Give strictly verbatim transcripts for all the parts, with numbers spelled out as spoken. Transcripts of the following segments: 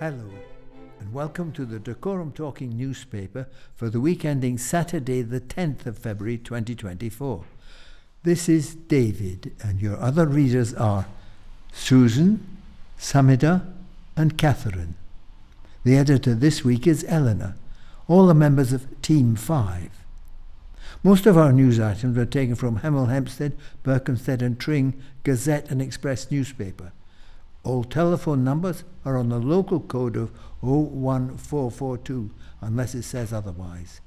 Hello, and welcome to the Dacorum Talking newspaper for the week ending Saturday the tenth of February twenty twenty-four. This is David, and your other readers are Susan, Samida, and Catherine. The editor this week is Eleanor. All the members of Team five. Most of our news items are taken from Hemel Hempstead, Berkhamsted and Tring, Gazette and Express newspaper. All telephone numbers are on the local code of oh one four four two, unless it says otherwise.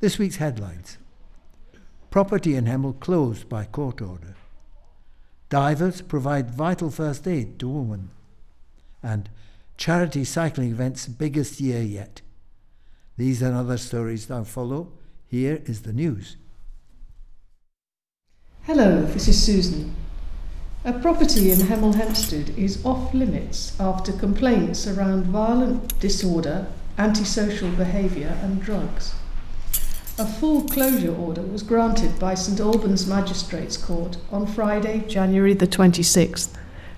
This week's headlines. Property in Hemel closed by court order. Divers provide vital first aid to women. And charity cycling event's biggest year yet. These and other stories now follow. Here is the news. Hello, this is Susan. A property in Hemel Hempstead is off limits after complaints around violent disorder, antisocial behaviour and drugs. A full closure order was granted by St Albans Magistrates' Court on Friday, January the twenty-sixth,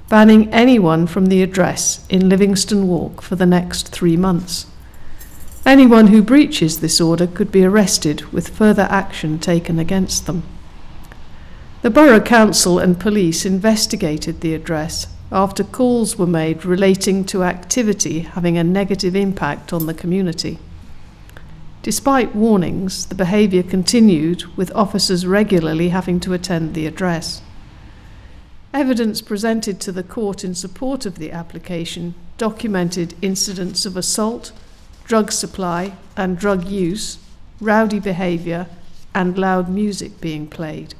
banning anyone from the address in Livingston Walk for the next three months. Anyone who breaches this order could be arrested with further action taken against them. The Borough Council and police investigated the address after calls were made relating to activity having a negative impact on the community. Despite warnings, the behaviour continued, with officers regularly having to attend the address. Evidence presented to the court in support of the application documented incidents of assault, drug supply and drug use, rowdy behaviour and loud music being played.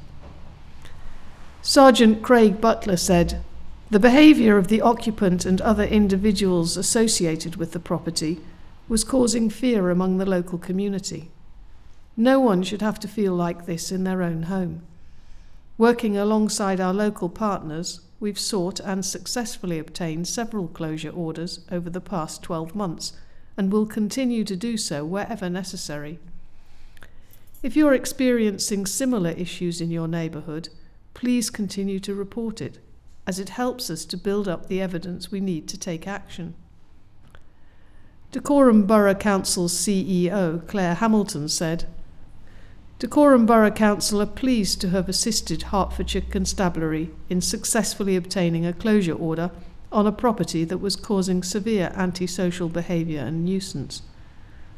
Sergeant Craig Butler said, "The behaviour of the occupant and other individuals associated with the property was causing fear among the local community. No one should have to feel like this in their own home. Working alongside our local partners, we've sought and successfully obtained several closure orders over the past twelve months and will continue to do so wherever necessary. If you're experiencing similar issues in your neighbourhood, please continue to report it, as it helps us to build up the evidence we need to take action." Dacorum Borough Council C E O Claire Hamilton said, "Dacorum Borough Council are pleased to have assisted Hertfordshire Constabulary in successfully obtaining a closure order on a property that was causing severe antisocial behaviour and nuisance.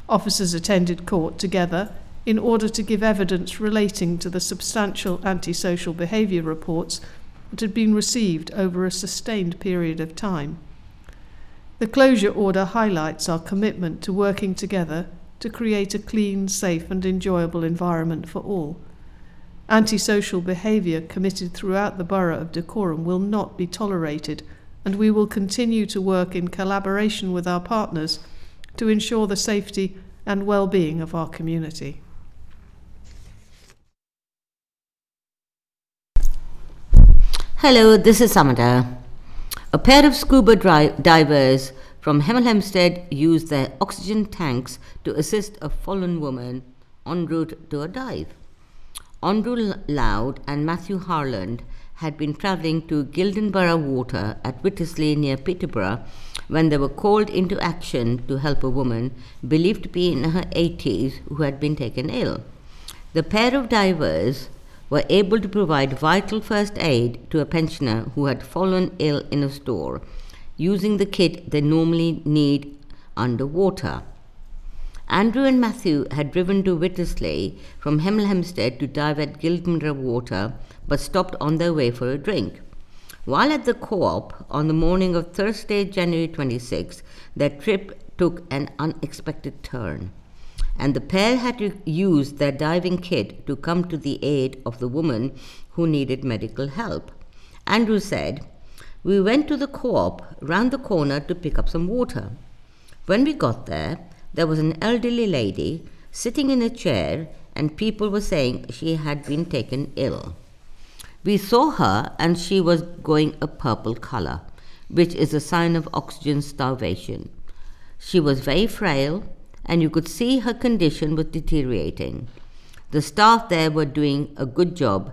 Officers attended court together in order to give evidence relating to the substantial antisocial behaviour reports that had been received over a sustained period of time. The closure order highlights our commitment to working together to create a clean, safe and enjoyable environment for all. Antisocial behaviour committed throughout the borough of Dacorum will not be tolerated, and we will continue to work in collaboration with our partners to ensure the safety and well-being of our community." Hello, this is Samantha. A pair of scuba dri- divers from Hemel Hempstead used their oxygen tanks to assist a fallen woman en route to a dive. Andrew Loud and Matthew Harland had been travelling to Gildenburgh Water at Whittlesey near Peterborough when they were called into action to help a woman believed to be in her eighties who had been taken ill. The pair of divers were able to provide vital first aid to a pensioner who had fallen ill in a store, using the kit they normally need underwater. Andrew and Matthew had driven to Wittesley from Hemel Hempstead to dive at Gildenmere Water, but stopped on their way for a drink. While at the co-op on the morning of Thursday, January twenty-sixth, their trip took an unexpected turn, and the pair had to use their diving kit to come to the aid of the woman who needed medical help. Andrew said, "We went to the co-op round the corner to pick up some water. When we got there, there was an elderly lady sitting in a chair and people were saying she had been taken ill. We saw her and she was going a purple colour, which is a sign of oxygen starvation. She was very frail and you could see her condition was deteriorating. The staff there were doing a good job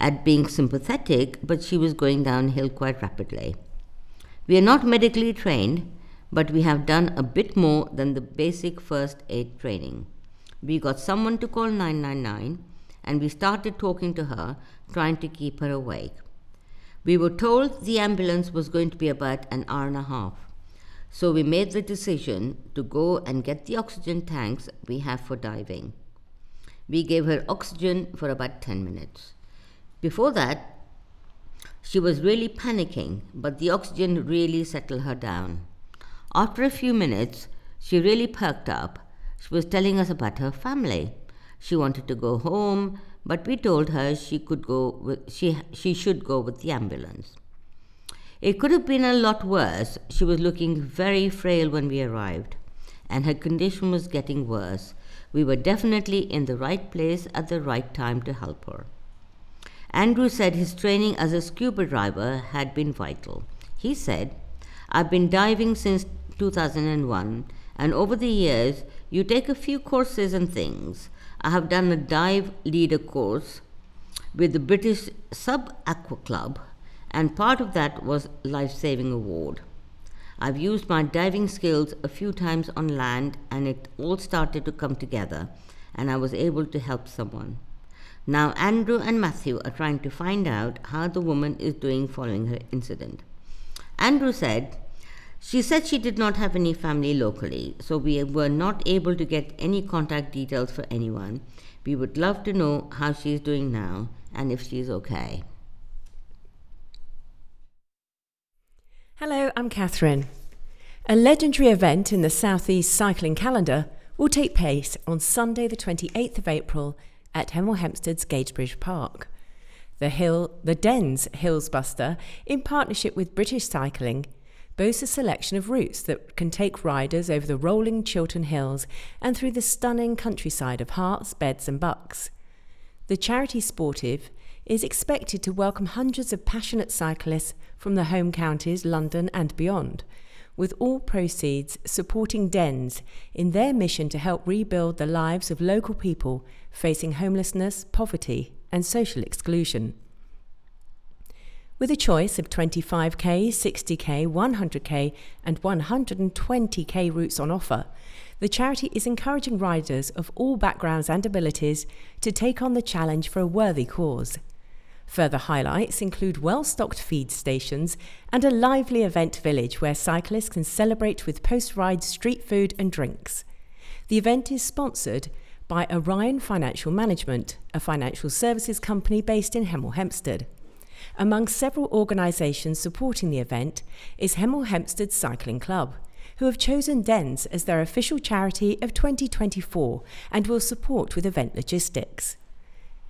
at being sympathetic, but she was going downhill quite rapidly. We are not medically trained, but we have done a bit more than the basic first aid training. We got someone to call nine nine nine, and we started talking to her, trying to keep her awake. We were told the ambulance was going to be about an hour and a half, so we made the decision to go and get the oxygen tanks we have for diving. We gave her oxygen for about ten minutes. Before that, she was really panicking, but the oxygen really settled her down. After a few minutes, she really perked up. She was telling us about her family. She wanted to go home, but we told her she could go with, she, she should go with the ambulance. It could have been a lot worse. She was looking very frail when we arrived, and her condition was getting worse. We were definitely in the right place at the right time to help her. Andrew said his training as a scuba diver had been vital. He said, "I've been diving since two thousand one, and over the years, you take a few courses and things. I have done a dive leader course with the British Sub Aqua Club, and part of that was life-saving award. I've used my diving skills a few times on land, and it all started to come together, and I was able to help someone. Now Andrew and Matthew are trying to find out how the woman is doing following her incident." Andrew said, "She said she did not have any family locally, so we were not able to get any contact details for anyone. We would love to know how she is doing now and if she is okay." Hello, I'm Catherine. A legendary event in the South East cycling calendar will take place on Sunday the twenty-eighth of April at Hemel Hempstead's Gadebridge Park. The, Hill, the DENS Hills Buster, in partnership with British Cycling, boasts a selection of routes that can take riders over the rolling Chiltern Hills and through the stunning countryside of Herts, Beds and Bucks. The charity Sportive is expected to welcome hundreds of passionate cyclists from the home counties, London and beyond, with all proceeds supporting DENS in their mission to help rebuild the lives of local people facing homelessness, poverty and social exclusion. With a choice of twenty-five k, sixty k, one hundred k and one hundred twenty k routes on offer, the charity is encouraging riders of all backgrounds and abilities to take on the challenge for a worthy cause. Further highlights include well-stocked feed stations and a lively event village where cyclists can celebrate with post-ride street food and drinks. The event is sponsored by Orion Financial Management, a financial services company based in Hemel Hempstead. Among several organisations supporting the event is Hemel Hempstead Cycling Club, who have chosen DENS as their official charity of twenty twenty-four and will support with event logistics.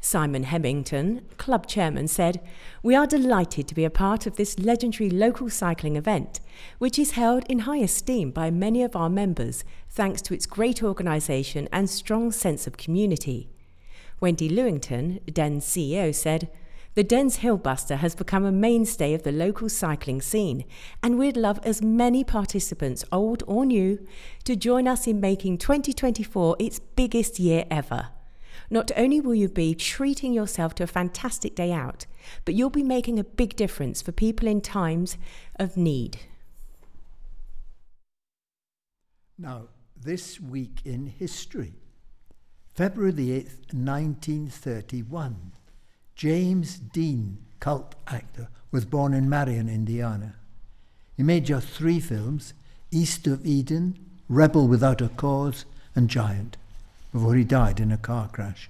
Simon Hemmington, club chairman, said, "We are delighted to be a part of this legendary local cycling event, which is held in high esteem by many of our members thanks to its great organisation and strong sense of community." Wendy Lewington, DENS C E O, said, "The DENS Hill Buster has become a mainstay of the local cycling scene, and we'd love as many participants, old or new, to join us in making twenty twenty-four its biggest year ever. Not only will you be treating yourself to a fantastic day out, but you'll be making a big difference for people in times of need." Now, this week in history, February the eighth, nineteen thirty-one. James Dean, cult actor, was born in Marion, Indiana. He made just three films, East of Eden, Rebel Without a Cause, and Giant, before he died in a car crash.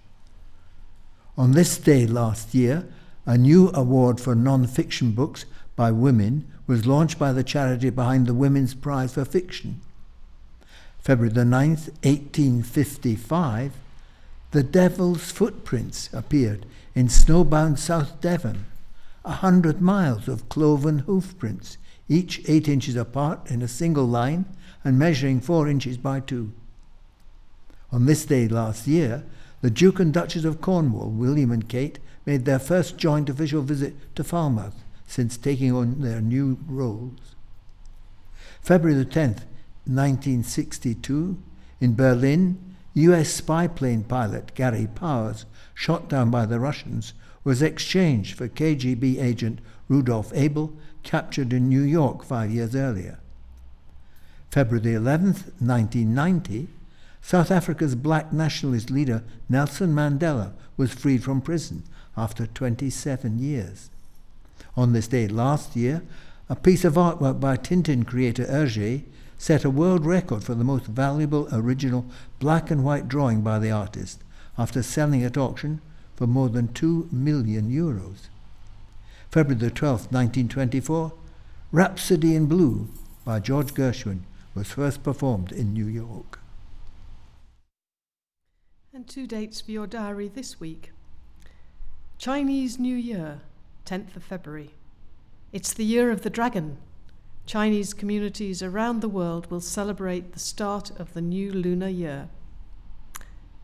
On this day last year, a new award for non-fiction books by women was launched by the charity behind the Women's Prize for Fiction. February the ninth, eighteen fifty-five, The Devil's Footprints appeared in snowbound South Devon, a hundred miles of cloven hoofprints, each eight inches apart in a single line and measuring four inches by two. On this day last year, the Duke and Duchess of Cornwall, William and Kate, made their first joint official visit to Falmouth since taking on their new roles. February the tenth, nineteen sixty-two, in Berlin, U S spy plane pilot Gary Powers, shot down by the Russians, was exchanged for K G B agent Rudolf Abel, captured in New York five years earlier. February the eleventh, nineteen ninety, South Africa's black nationalist leader Nelson Mandela was freed from prison after twenty-seven years. On this day last year, a piece of artwork by Tintin creator Hergé set a world record for the most valuable original black and white drawing by the artist, after selling at auction for more than two million euros. February the twelfth, nineteen twenty-four, Rhapsody in Blue by George Gershwin was first performed in New York. And two dates for your diary this week. Chinese New Year, tenth of February. It's the year of the dragon. Chinese communities around the world will celebrate the start of the new lunar year.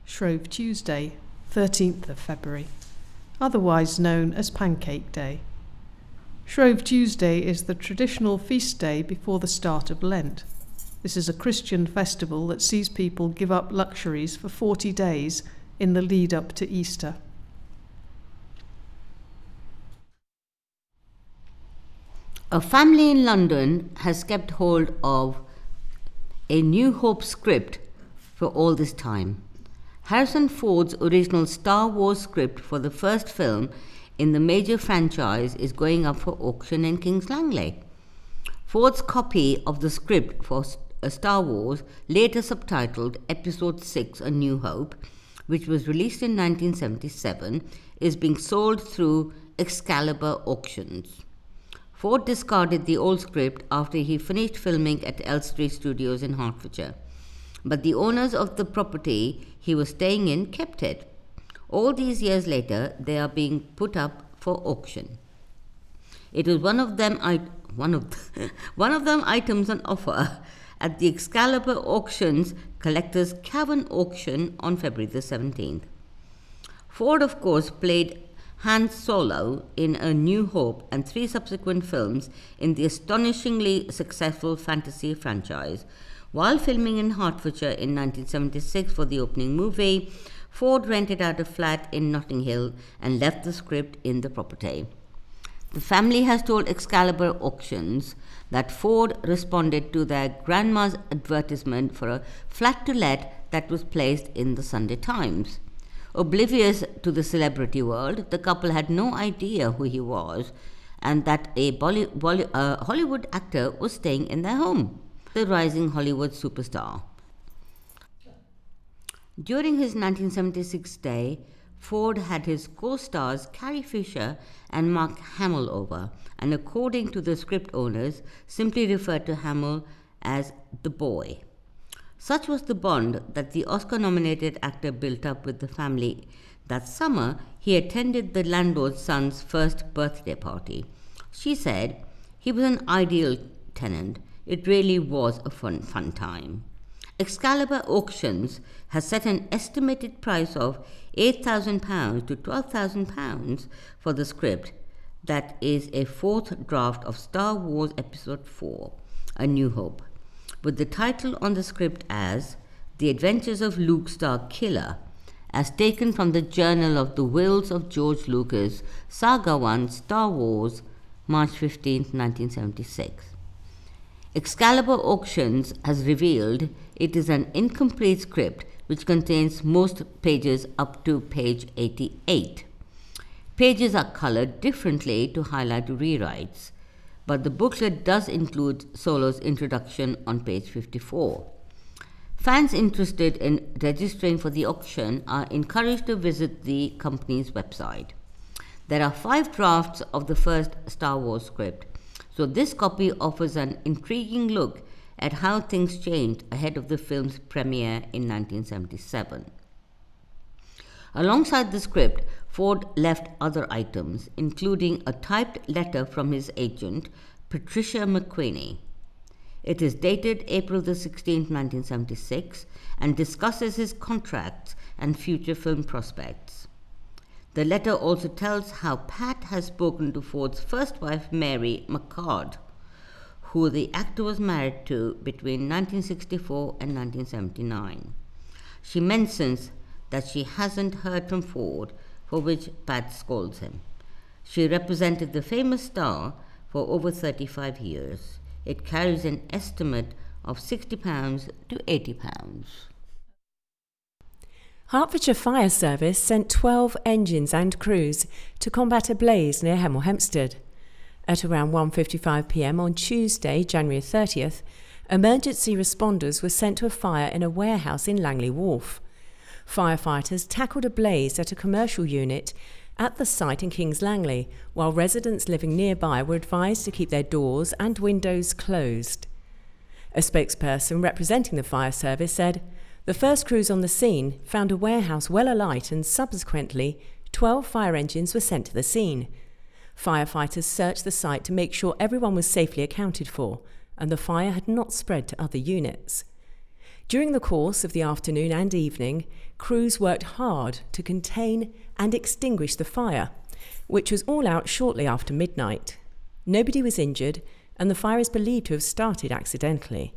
Shrove Tuesday, thirteenth of February, otherwise known as Pancake Day. Shrove Tuesday is the traditional feast day before the start of Lent. This is a Christian festival that sees people give up luxuries for forty days in the lead up to Easter. A family in London has kept hold of A New Hope script for all this time. Harrison Ford's original Star Wars script for the first film in the major franchise is going up for auction in King's Langley. Ford's copy of the script for Star Wars, later subtitled Episode six, A New Hope, which was released in nineteen seventy-seven, is being sold through Excalibur Auctions. Ford discarded the old script after he finished filming at Elstree Studios in Hertfordshire, but the owners of the property he was staying in kept it. All these years later, they are being put up for auction. It was one of them I, one of one of them items on offer at the Excalibur Auctions Collectors' Cavern auction on February the seventeenth. Ford, of course, played Han Solo in A New Hope and three subsequent films in the astonishingly successful fantasy franchise. While filming in Hertfordshire in nineteen seventy-six for the opening movie, Ford rented out a flat in Notting Hill and left the script in the property. The family has told Excalibur Auctions that Ford responded to their grandma's advertisement for a flat to let that was placed in the Sunday Times. Oblivious to the celebrity world, the couple had no idea who he was and that a Bolly, Bolly, uh, Hollywood actor was staying in their home, the rising Hollywood superstar. During his nineteen seventy-six stay, Ford had his co-stars Carrie Fisher and Mark Hamill over, and according to the script owners, simply referred to Hamill as the boy. Such was the bond that the Oscar-nominated actor built up with the family. That summer, he attended the landlord's son's first birthday party. She said, "He was an ideal tenant. It really was a fun, fun time." Excalibur Auctions has set an estimated price of eight thousand pounds to twelve thousand pounds for the script that is a fourth draft of Star Wars Episode four, A New Hope, with the title on the script as The Adventures of Luke Starkiller, as taken from the Journal of the Wills of George Lucas, Saga one, Star Wars, March fifteenth, nineteen seventy-six. Excalibur Auctions has revealed it is an incomplete script which contains most pages up to page eighty-eight. Pages are coloured differently to highlight rewrites, but the booklet does include Solo's introduction on page fifty-four. Fans interested in registering for the auction are encouraged to visit the company's website. There are five drafts of the first Star Wars script, so this copy offers an intriguing look at how things changed ahead of the film's premiere in nineteen seventy-seven. Alongside the script, Ford left other items, including a typed letter from his agent, Patricia McQueenie. It is dated April the sixteenth, nineteen seventy-six, and discusses his contracts and future film prospects. The letter also tells how Pat has spoken to Ford's first wife, Mary McCard, who the actor was married to between nineteen sixty-four and nineteen seventy-nine. She mentions that she hasn't heard from Ford, for which Pat scolds him. She represented the famous star for over thirty-five years. It carries an estimate of sixty pounds to eighty pounds. Hertfordshire Fire Service sent twelve engines and crews to combat a blaze near Hemel Hempstead. At around one fifty-five p m on Tuesday, January thirtieth, emergency responders were sent to a fire in a warehouse in Langley Wharf. Firefighters tackled a blaze at a commercial unit at the site in Kings Langley, while residents living nearby were advised to keep their doors and windows closed. A spokesperson representing the fire service said, "The first crews on the scene found a warehouse well alight and subsequently twelve fire engines were sent to the scene. Firefighters searched the site to make sure everyone was safely accounted for and the fire had not spread to other units. During the course of the afternoon and evening, crews worked hard to contain and extinguish the fire, which was all out shortly after midnight. Nobody was injured and the fire is believed to have started accidentally."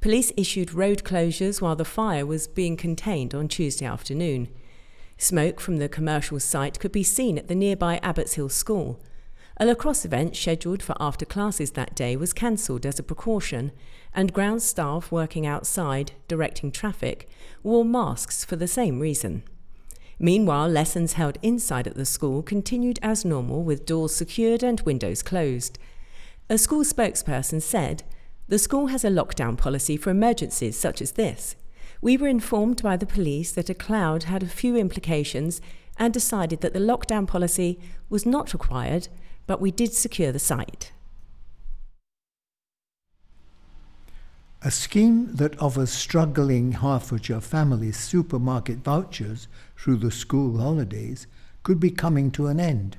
Police issued road closures while the fire was being contained on Tuesday afternoon. Smoke from the commercial site could be seen at the nearby Abbots Hill School. A lacrosse event scheduled for after classes that day was cancelled as a precaution, and ground staff working outside, directing traffic, wore masks for the same reason. Meanwhile, lessons held inside at the school continued as normal with doors secured and windows closed. A school spokesperson said, "The school has a lockdown policy for emergencies such as this. We were informed by the police that a cloud had a few implications and decided that the lockdown policy was not required, but we did secure the site." A scheme that offers struggling Hertfordshire families supermarket vouchers through the school holidays could be coming to an end.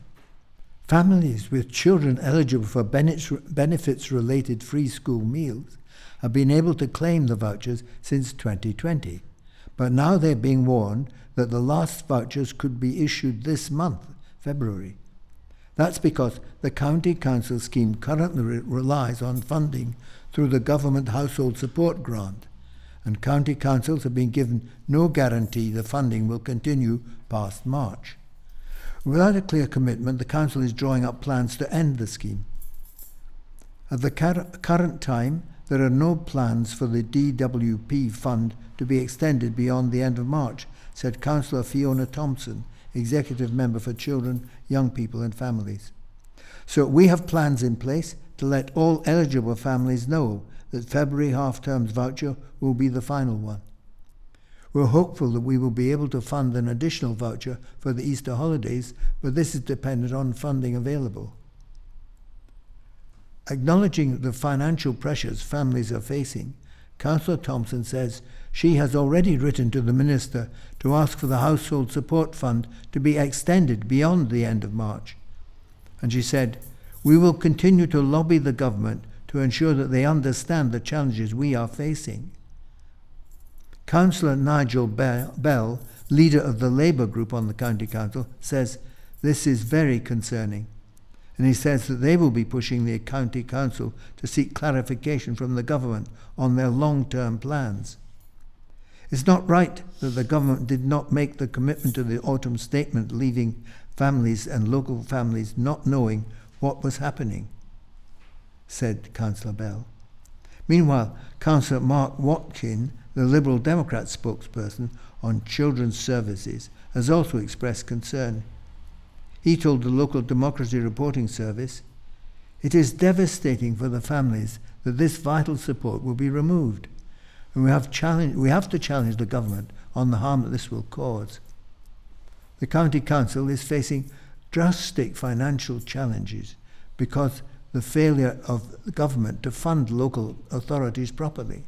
Families with children eligible for benefits-related free school meals have been able to claim the vouchers since twenty twenty, but now they're being warned that the last vouchers could be issued this month, February. That's because the County Council scheme currently re- relies on funding through the Government Household Support Grant, and County Councils have been given no guarantee the funding will continue past March. Without a clear commitment, the Council is drawing up plans to end the scheme. At the car- current time, there are no plans for the D W P fund to be extended beyond the end of March, said Councillor Fiona Thompson, Executive Member for Children, Young People and Families. "So we have plans in place to let all eligible families know that February half-term's voucher will be the final one. We're hopeful that we will be able to fund an additional voucher for the Easter holidays, but this is dependent on funding available." Acknowledging the financial pressures families are facing, Councillor Thompson says she has already written to the Minister to ask for the Household Support Fund to be extended beyond the end of March. And she said, "We will continue to lobby the government to ensure that they understand the challenges we are facing." Councillor Nigel Bell, leader of the Labour group on the County Council, says this is very concerning, and he says that they will be pushing the County Council to seek clarification from the government on their long-term plans. "It's not right that the government did not make the commitment to the autumn statement, leaving families and local families not knowing what was happening," said Councillor Bell. Meanwhile, Councillor Mark Watkin, the Liberal Democrat spokesperson on children's services, has also expressed concern. He told the local Democracy Reporting Service, "It is devastating for the families that this vital support will be removed, and we have, challenge- we have to challenge the government on the harm that this will cause." The County Council is facing drastic financial challenges because the failure of the government to fund local authorities properly.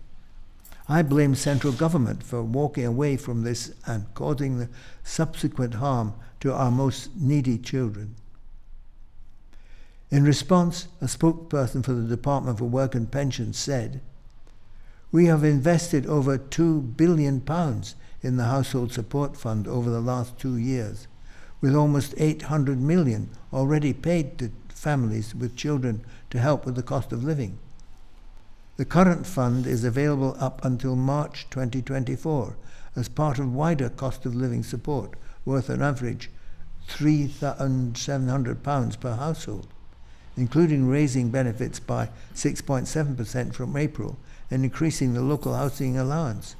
"I blame central government for walking away from this and causing the subsequent harm to our most needy children." In response, a spokesperson for the Department for Work and Pensions said, "We have invested over two billion pounds in the Household Support Fund over the last two years, with almost eight hundred million pounds already paid to families with children to help with the cost of living. The current fund is available up until March twenty twenty-four as part of wider cost of living support worth an average three thousand seven hundred pounds per household, including raising benefits by six point seven percent from April and increasing the local housing allowance.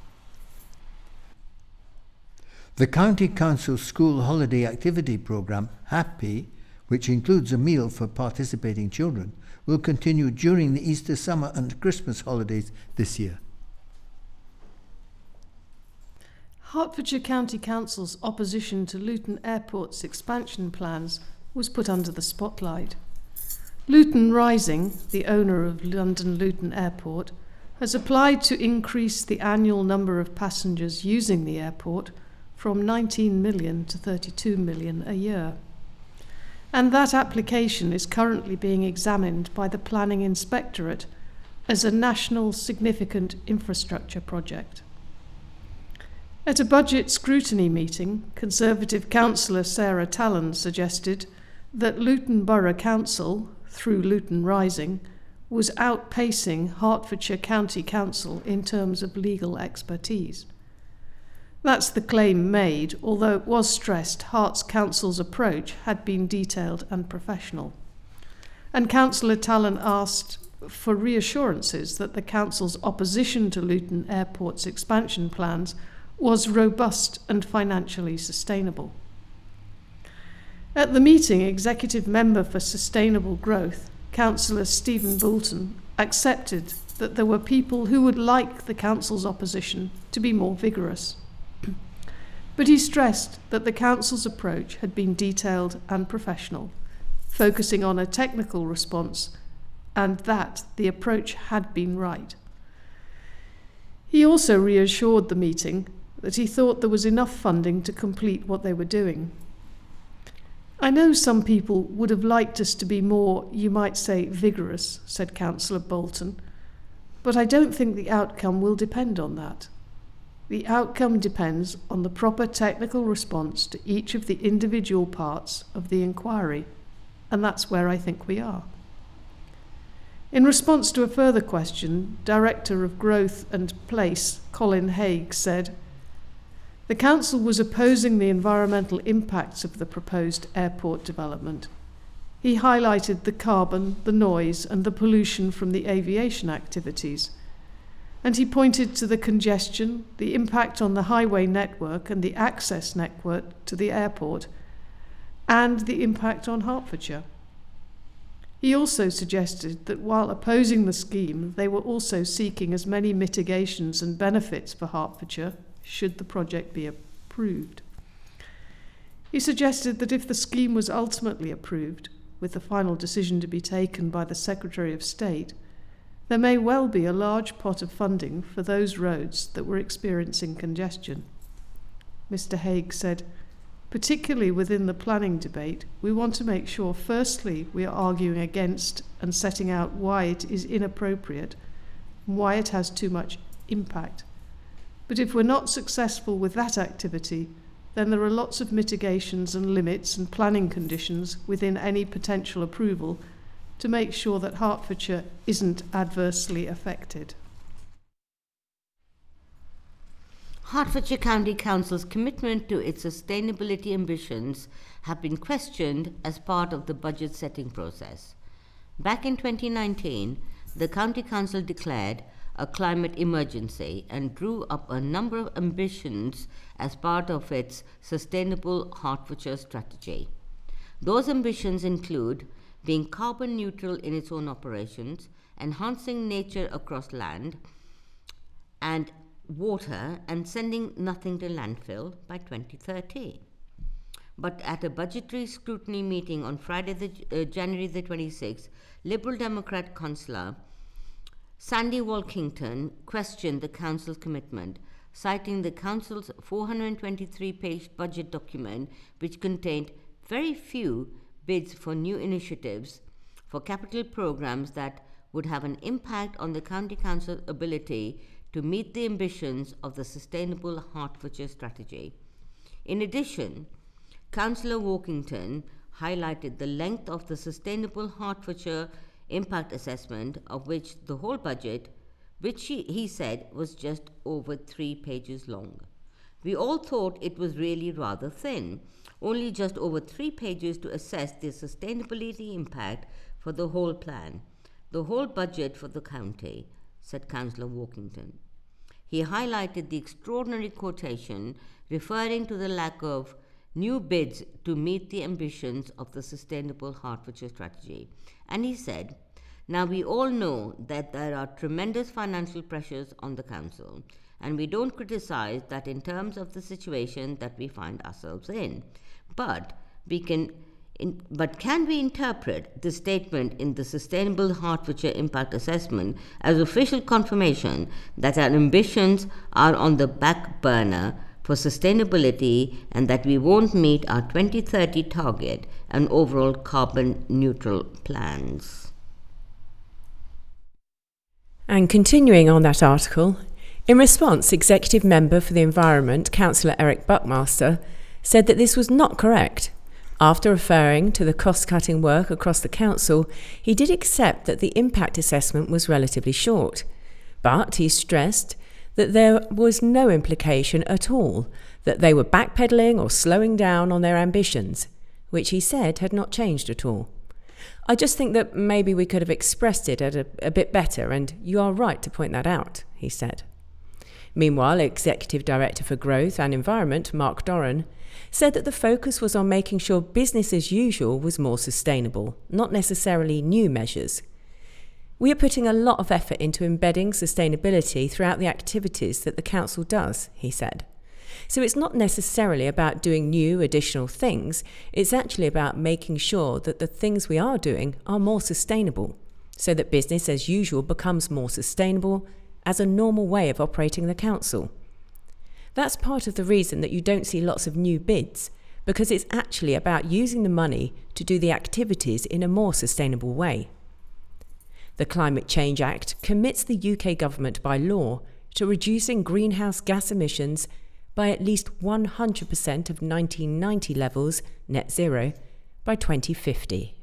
The County Council's school holiday activity programme, HAPPY, which includes a meal for participating children, will continue during the Easter, summer and Christmas holidays this year. Hertfordshire County Council's opposition to Luton Airport's expansion plans was put under the spotlight. Luton Rising, the owner of London Luton Airport, has applied to increase the annual number of passengers using the airport from nineteen million to thirty-two million a year. And that application is currently being examined by the Planning Inspectorate as a national significant infrastructure project. At a budget scrutiny meeting, Conservative Councillor Sarah Tallon suggested that Luton Borough Council, through Luton Rising, was outpacing Hertfordshire County Council in terms of legal expertise. That's the claim made, although it was stressed Hert's Council's approach had been detailed and professional. And Councillor Tallon asked for reassurances that the Council's opposition to Luton Airport's expansion plans was robust and financially sustainable. At the meeting, Executive Member for Sustainable Growth, Councillor Stephen Boulton, accepted that there were people who would like the Council's opposition to be more vigorous. But he stressed that the Council's approach had been detailed and professional, focusing on a technical response, and that the approach had been right. He also reassured the meeting that he thought there was enough funding to complete what they were doing. I know some people would have liked us to be more, you might say, vigorous, said Councillor Bolton, but I don't think the outcome will depend on that. The outcome depends on the proper technical response to each of the individual parts of the inquiry, and that's where I think we are. In response to a further question, Director of Growth and Place, Colin Haig, said, "The Council was opposing the environmental impacts of the proposed airport development." He highlighted the carbon, the noise, and the pollution from the aviation activities. And he pointed to the congestion, the impact on the highway network and the access network to the airport, and the impact on Hertfordshire. He also suggested that while opposing the scheme, they were also seeking as many mitigations and benefits for Hertfordshire should the project be approved. He suggested that if the scheme was ultimately approved, with the final decision to be taken by the Secretary of State, there may well be a large pot of funding for those roads that were experiencing congestion. Mister Haig said, particularly within the planning debate, we want to make sure, firstly, we are arguing against and setting out why it is inappropriate, and why it has too much impact. But if we're not successful with that activity, then there are lots of mitigations and limits and planning conditions within any potential approval to make sure that Hertfordshire isn't adversely affected. Hertfordshire County Council's commitment to its sustainability ambitions have been questioned as part of the budget setting process. Back in twenty nineteen, the County Council declared a climate emergency and drew up a number of ambitions as part of its Sustainable Hertfordshire strategy. Those ambitions include being carbon neutral in its own operations, enhancing nature across land and water, and sending nothing to landfill by twenty thirty. But at a budgetary scrutiny meeting on Friday, the, uh, January the twenty-sixth, Liberal Democrat councillor Sandy Walkington questioned the Council's commitment, citing the Council's four hundred twenty-three page budget document, which contained very few bids for new initiatives for capital programs that would have an impact on the County Council's ability to meet the ambitions of the Sustainable Hertfordshire strategy. In addition, Councillor Walkington highlighted the length of the Sustainable Hertfordshire impact assessment, of which the whole budget, which he, he said was just over three pages long. We all thought it was really rather thin, only just over three pages to assess the sustainability impact for the whole plan, the whole budget for the county, said Councillor Walkington. He highlighted the extraordinary quotation referring to the lack of new bids to meet the ambitions of the Sustainable Hertfordshire Strategy. And he said, now we all know that there are tremendous financial pressures on the council, and we don't criticise that in terms of the situation that we find ourselves in. But we can, in, but can we interpret the statement in the Sustainable Hertfordshire Impact Assessment as official confirmation that our ambitions are on the back burner for sustainability and that we won't meet our twenty thirty target and overall carbon neutral plans? And continuing on that article, in response, Executive Member for the Environment, Councillor Eric Buckmaster, said that this was not correct. After referring to the cost-cutting work across the council, he did accept that the impact assessment was relatively short, but he stressed that there was no implication at all that they were backpedalling or slowing down on their ambitions, which he said had not changed at all. I just think that maybe we could have expressed it at a, a bit better, and you are right to point that out, he said. Meanwhile, Executive Director for Growth and Environment, Mark Doran, said that the focus was on making sure business as usual was more sustainable, not necessarily new measures. We are putting a lot of effort into embedding sustainability throughout the activities that the council does, he said. So it's not necessarily about doing new additional things, it's actually about making sure that the things we are doing are more sustainable, so that business as usual becomes more sustainable as a normal way of operating the council. That's part of the reason that you don't see lots of new bids, because it's actually about using the money to do the activities in a more sustainable way. The Climate Change Act commits the U K government by law to reducing greenhouse gas emissions by at least one hundred percent of nineteen ninety levels, net zero, by twenty fifty.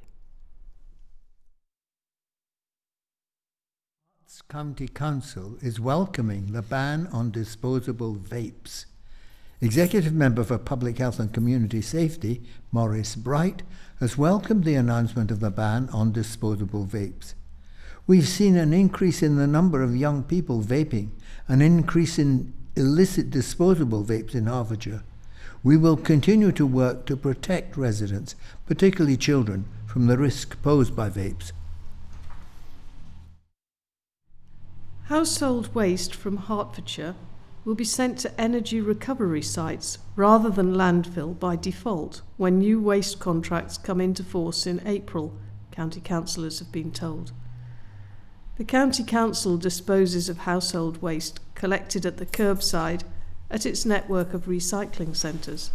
Herts County Council is welcoming the ban on disposable vapes. Executive Member for Public Health and Community Safety, Maurice Bright, has welcomed the announcement of the ban on disposable vapes. We've seen an increase in the number of young people vaping, an increase in illicit disposable vapes in Hertfordshire. We will continue to work to protect residents, particularly children, from the risk posed by vapes. Household waste from Hertfordshire will be sent to energy recovery sites rather than landfill by default when new waste contracts come into force in April, county councillors have been told. The County Council disposes of household waste collected at the curbside at its network of recycling centres.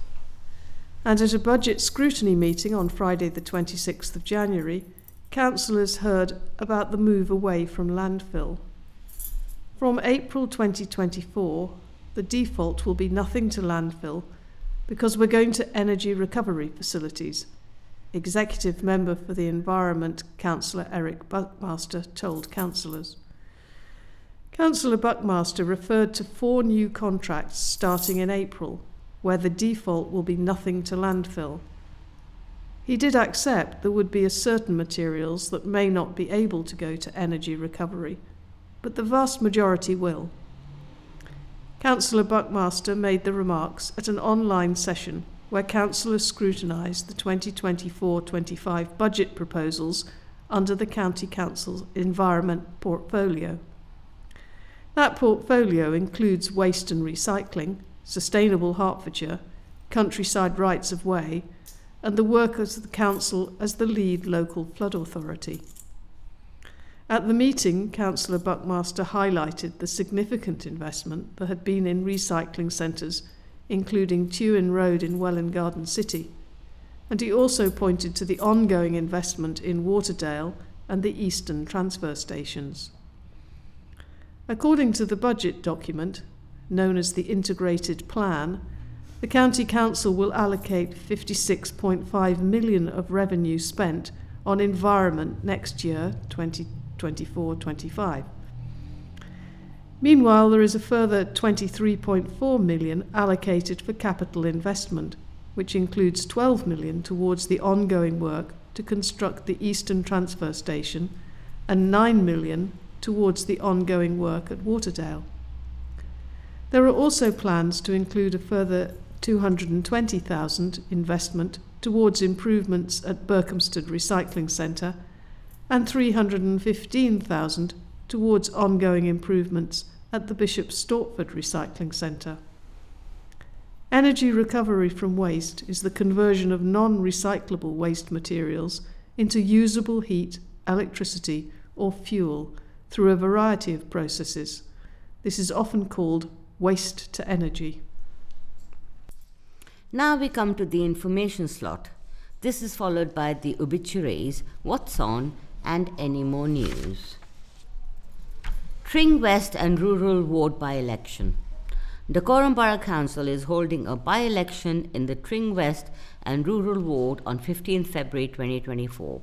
And at a budget scrutiny meeting on Friday the twenty-sixth of January, councillors heard about the move away from landfill. From April twenty twenty-four, the default will be nothing to landfill because we're going to energy recovery facilities, Executive Member for the Environment, Councillor Eric Buckmaster, told councillors. Councillor Buckmaster referred to four new contracts starting in April, where the default will be nothing to landfill. He did accept there would be a certain materials that may not be able to go to energy recovery, but the vast majority will. Councillor Buckmaster made the remarks at an online session where councillors scrutinised the twenty twenty-four twenty-five budget proposals under the County Council's environment portfolio. That portfolio includes waste and recycling, sustainable Hertfordshire, countryside rights of way, and the work of the council as the lead local flood authority. At the meeting, Councillor Buckmaster highlighted the significant investment that had been in recycling centres, including Tuin Road in Welwyn Garden City, and he also pointed to the ongoing investment in Waterdale and the Eastern transfer stations. According to the budget document, known as the Integrated Plan, the County Council will allocate fifty-six point five million pounds of revenue spent on environment next year, twenty twenty-four twenty-five. Meanwhile, there is a further twenty-three point four million pounds allocated for capital investment, which includes twelve million pounds towards the ongoing work to construct the Eastern Transfer Station and nine million pounds towards the ongoing work at Waterdale. There are also plans to include a further two hundred twenty thousand pounds investment towards improvements at Berkhamsted Recycling Centre and three hundred fifteen thousand pounds towards ongoing improvements at the Bishop Stortford Recycling Centre. Energy recovery from waste is the conversion of non-recyclable waste materials into usable heat, electricity or fuel through a variety of processes. This is often called waste to energy. Now we come to the information slot. This is followed by the obituaries, what's on, and any more news. Tring West and Rural Ward by-election. Dacorum Borough Council is holding a by-election in the Tring West and Rural Ward on the fifteenth of February twenty twenty-four.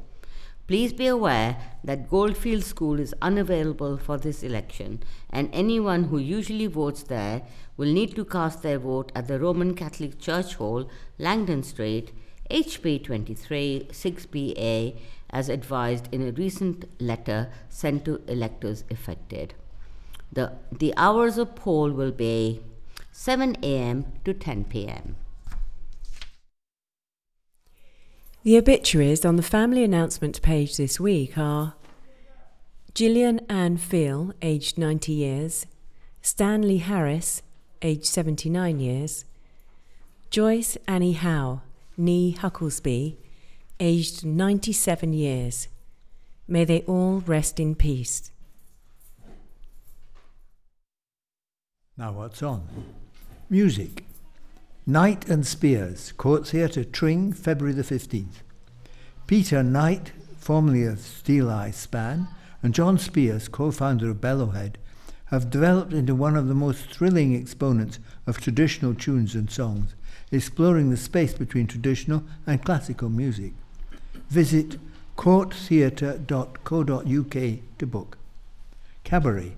Please be aware that Goldfield School is unavailable for this election, and anyone who usually votes there will need to cast their vote at the Roman Catholic Church Hall, Langdon Street, H P twenty-three, six B A, as advised in a recent letter sent to electors affected. The, the hours of poll will be seven a.m. to ten p.m. The obituaries on the family announcement page this week are Gillian Ann Fiel, aged ninety years, Stanley Harris, aged seventy-nine years, Joyce Annie Howe, née Hucklesby, aged ninety-seven years. May they all rest in peace. Now what's on? Music. Knight and Spears, Court Theatre, Tring, February the fifteenth. Peter Knight, formerly of Steel Eye Span, and John Spears, co-founder of Bellowhead, have developed into one of the most thrilling exponents of traditional tunes and songs, exploring the space between traditional and classical music. Visit court theatre dot co dot u k to book. Cabaret.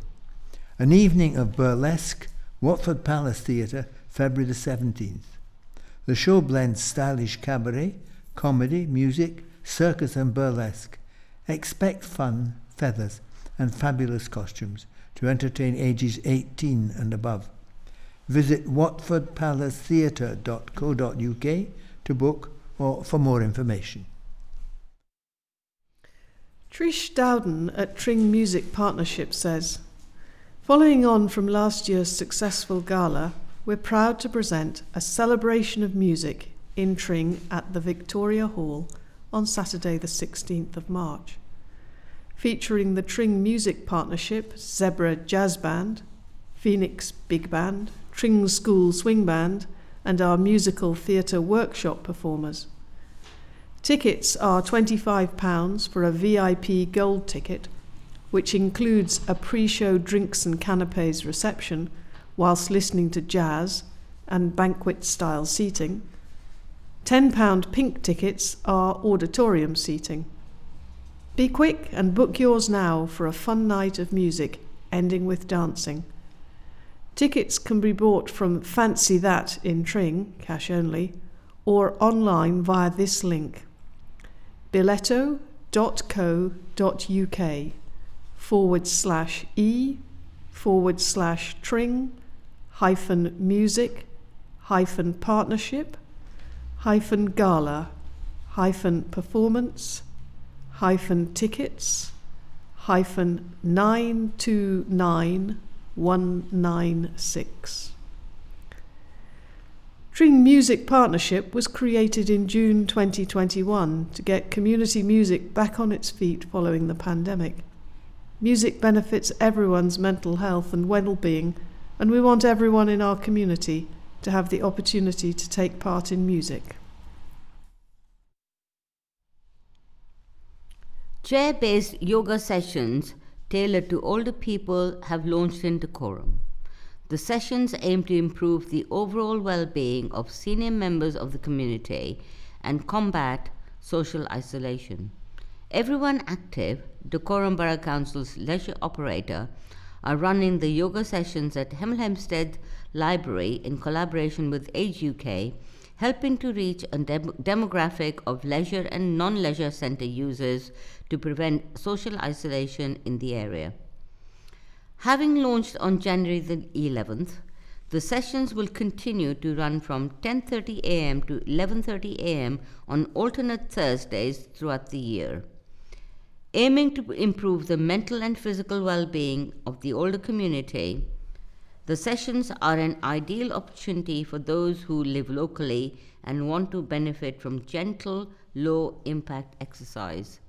An evening of burlesque, Watford Palace Theatre, February the seventeenth. The show blends stylish cabaret, comedy, music, circus and burlesque. Expect fun, feathers and fabulous costumes to entertain ages eighteen and above. Visit watford palace theatre dot co dot u k to book or for more information. Trish Dowden at Tring Music Partnership says, following on from last year's successful gala, we're proud to present a celebration of music in Tring at the Victoria Hall on Saturday the sixteenth of March. Featuring the Tring Music Partnership, Zebra Jazz Band, Phoenix Big Band, Tring School Swing Band and our musical theatre workshop performers. Tickets are twenty-five pounds for a V I P gold ticket, which includes a pre-show drinks and canapes reception whilst listening to jazz and banquet-style seating. ten pounds pink tickets are auditorium seating. Be quick and book yours now for a fun night of music, ending with dancing. Tickets can be bought from Fancy That in Tring, cash only, or online via this link, billetto.co.uk forward slash e forward slash tring hyphen music, hyphen partnership, hyphen gala, hyphen performance, hyphen tickets, hyphen nine two nine one nine six. Tring Music Partnership was created in June twenty twenty-one to get community music back on its feet following the pandemic. Music benefits everyone's mental health and well-being, and we want everyone in our community to have the opportunity to take part in music. Chair-based yoga sessions tailored to older people have launched in Dacorum. The sessions aim to improve the overall well-being of senior members of the community and combat social isolation. Everyone active, Dacorum Borough Council's leisure operator, are running the yoga sessions at Hemel Hempstead Library in collaboration with Age U K, helping to reach a dem- demographic of leisure and non-leisure centre users to prevent social isolation in the area. Having launched on January the eleventh, the sessions will continue to run from ten thirty a m to eleven thirty a m on alternate Thursdays throughout the year, aiming to improve the mental and physical well-being of the older community. The sessions are an ideal opportunity for those who live locally and want to benefit from gentle, low-impact exercise.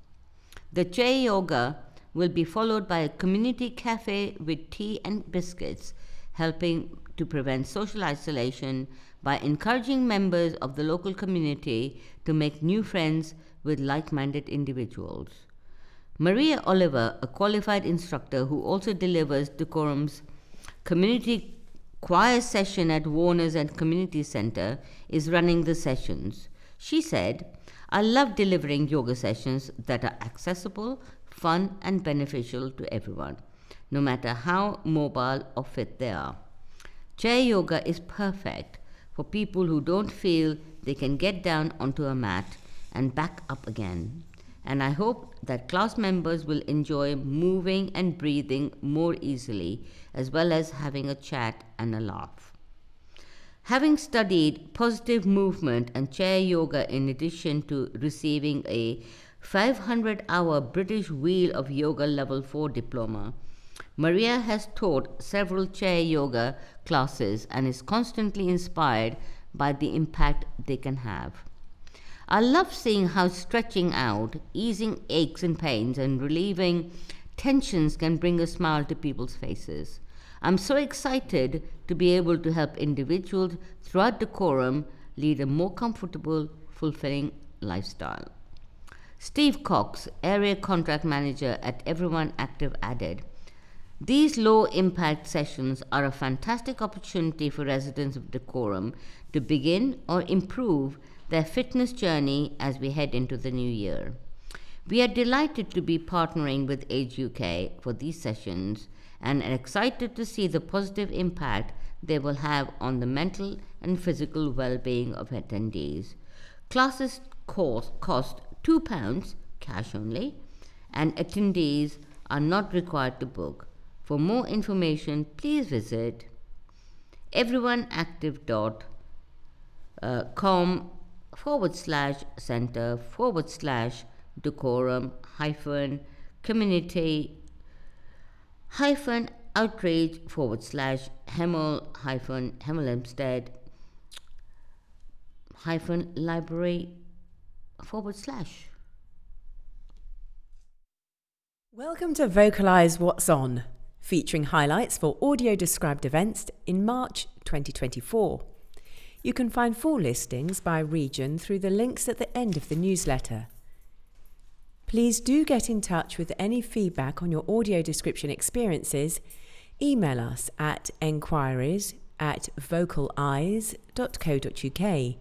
The chair yoga will be followed by a community cafe with tea and biscuits, helping to prevent social isolation by encouraging members of the local community to make new friends with like-minded individuals. Maria Oliver, a qualified instructor who also delivers Dacorum's community choir session at Warner's and Community Centre, is running the sessions. She said, "I love delivering yoga sessions that are accessible, fun and beneficial to everyone, no matter how mobile or fit they are. Chair yoga is perfect for people who don't feel they can get down onto a mat and back up again. And I hope that class members will enjoy moving and breathing more easily, as well as having a chat and a laugh." Having studied positive movement and chair yoga, in addition to receiving a five hundred hour British Wheel of Yoga Level four diploma, Maria has taught several chair yoga classes and is constantly inspired by the impact they can have. "I love seeing how stretching out, easing aches and pains, and relieving tensions can bring a smile to people's faces. I'm so excited to be able to help individuals throughout Dacorum lead a more comfortable, fulfilling lifestyle." Steve Cox, Area Contract Manager at Everyone Active, added, "These low-impact sessions are a fantastic opportunity for residents of Dacorum to begin or improve their fitness journey as we head into the new year. We are delighted to be partnering with Age U K for these sessions and are excited to see the positive impact they will have on the mental and physical well-being of attendees. Classes cost, cost two pounds, cash only, and attendees are not required to book. For more information, please visit everyoneactive.com forward slash center forward slash Dacorum hyphen community hyphen outreach forward slash Hemel hyphen Hemel Hempstead hyphen library forward slash." Welcome to Vocalise What's On, featuring highlights for audio described events in March twenty twenty-four. You can find full listings by region through the links at the end of the newsletter. Please do get in touch with any feedback on your audio description experiences. Email us at enquiries at vocalise.co.uk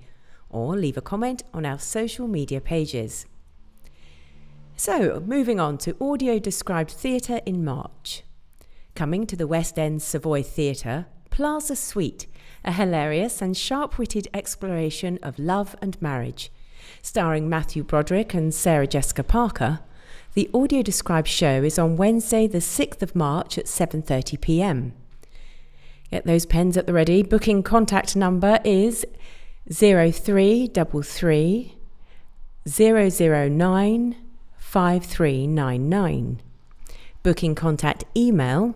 or leave a comment on our social media pages. So, moving on to audio described theatre in March. Coming to the West End Savoy Theatre, Plaza Suite, a hilarious and sharp-witted exploration of love and marriage. Starring Matthew Broderick and Sarah Jessica Parker, the audio-described show is on Wednesday the sixth of March at seven thirty p m. Get those pens at the ready. Booking contact number is zero three three three zero zero nine five three nine nine. Booking contact email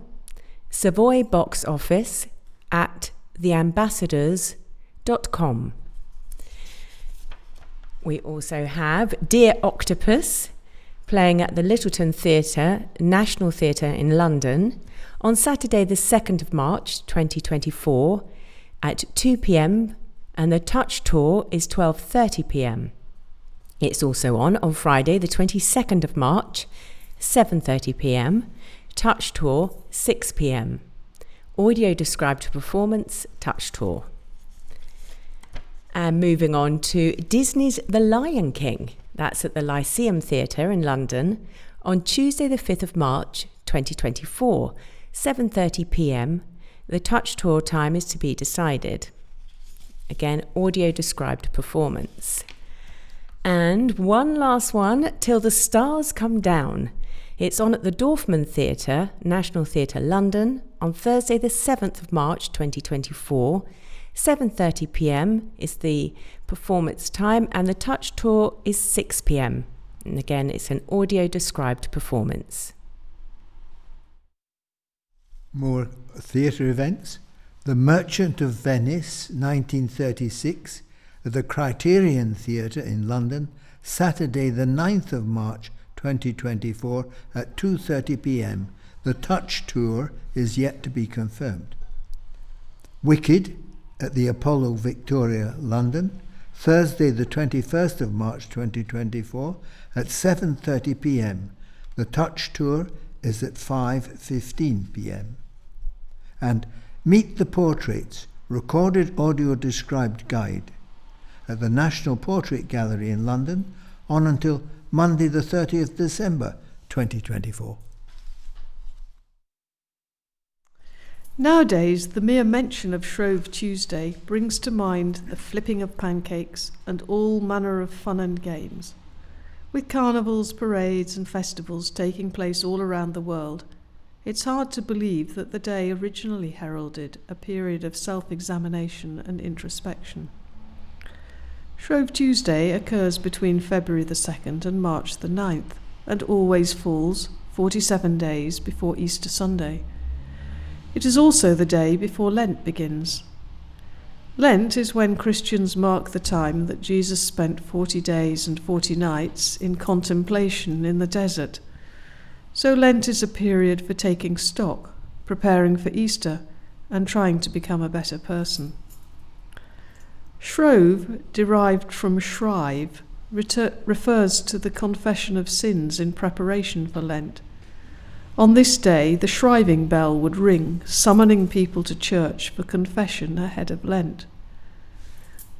Savoy Box Office at the ambassadors dot com. We also have Dear Octopus, playing at the Littleton Theatre, National Theatre in London, on Saturday the second of March twenty twenty-four at two p m, and the Touch Tour is twelve thirty p m. It's also on on Friday the twenty-second of March, seven thirty p m, Touch Tour six p m. Audio described performance, Touch Tour. And moving on to Disney's The Lion King. That's at the Lyceum Theatre in London on Tuesday the fifth of March twenty twenty-four, seven thirty p m. The Touch Tour time is to be decided. Again, audio described performance. And one last one, Till the Stars Come Down, It's on at the Dorfman Theatre, National Theatre London, on Thursday the seventh of March twenty twenty-four. seven thirty p m is the performance time, and the Touch Tour is six p m. And again, it's an audio-described performance. More theatre events. The Merchant of Venice, nineteen thirty-six, at the Criterion Theatre in London, Saturday the ninth of March twenty twenty-four at two thirty p m. The Touch Tour is yet to be confirmed. Wicked at the Apollo Victoria, London, Thursday the twenty-first of March twenty twenty-four at seven thirty p m. The Touch Tour is at five fifteen p m. And Meet the Portraits, recorded audio described guide, at the National Portrait Gallery in London on until Monday the thirtieth of December twenty twenty-four. Nowadays, the mere mention of Shrove Tuesday brings to mind the flipping of pancakes and all manner of fun and games. With carnivals, parades and festivals taking place all around the world, it's hard to believe that the day originally heralded a period of self-examination and introspection. Shrove Tuesday occurs between February the second and March the ninth, and always falls forty-seven days before Easter Sunday. It is also the day before Lent begins. Lent is when Christians mark the time that Jesus spent forty days and forty nights in contemplation in the desert. So Lent is a period for taking stock, preparing for Easter, and trying to become a better person. Shrove, derived from shrive, reter- refers to the confession of sins in preparation for Lent. On this day, the shriving bell would ring, summoning people to church for confession ahead of Lent.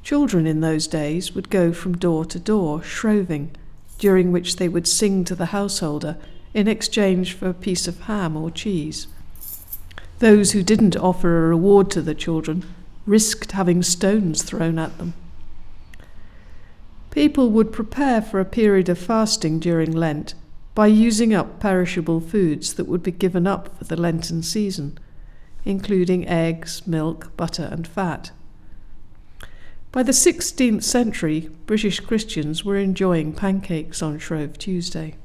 Children in those days would go from door to door, shroving, during which they would sing to the householder in exchange for a piece of ham or cheese. Those who didn't offer a reward to the children risked having stones thrown at them. People would prepare for a period of fasting during Lent by using up perishable foods that would be given up for the Lenten season, including eggs, milk, butter and fat. By the sixteenth century, British Christians were enjoying pancakes on Shrove Tuesday.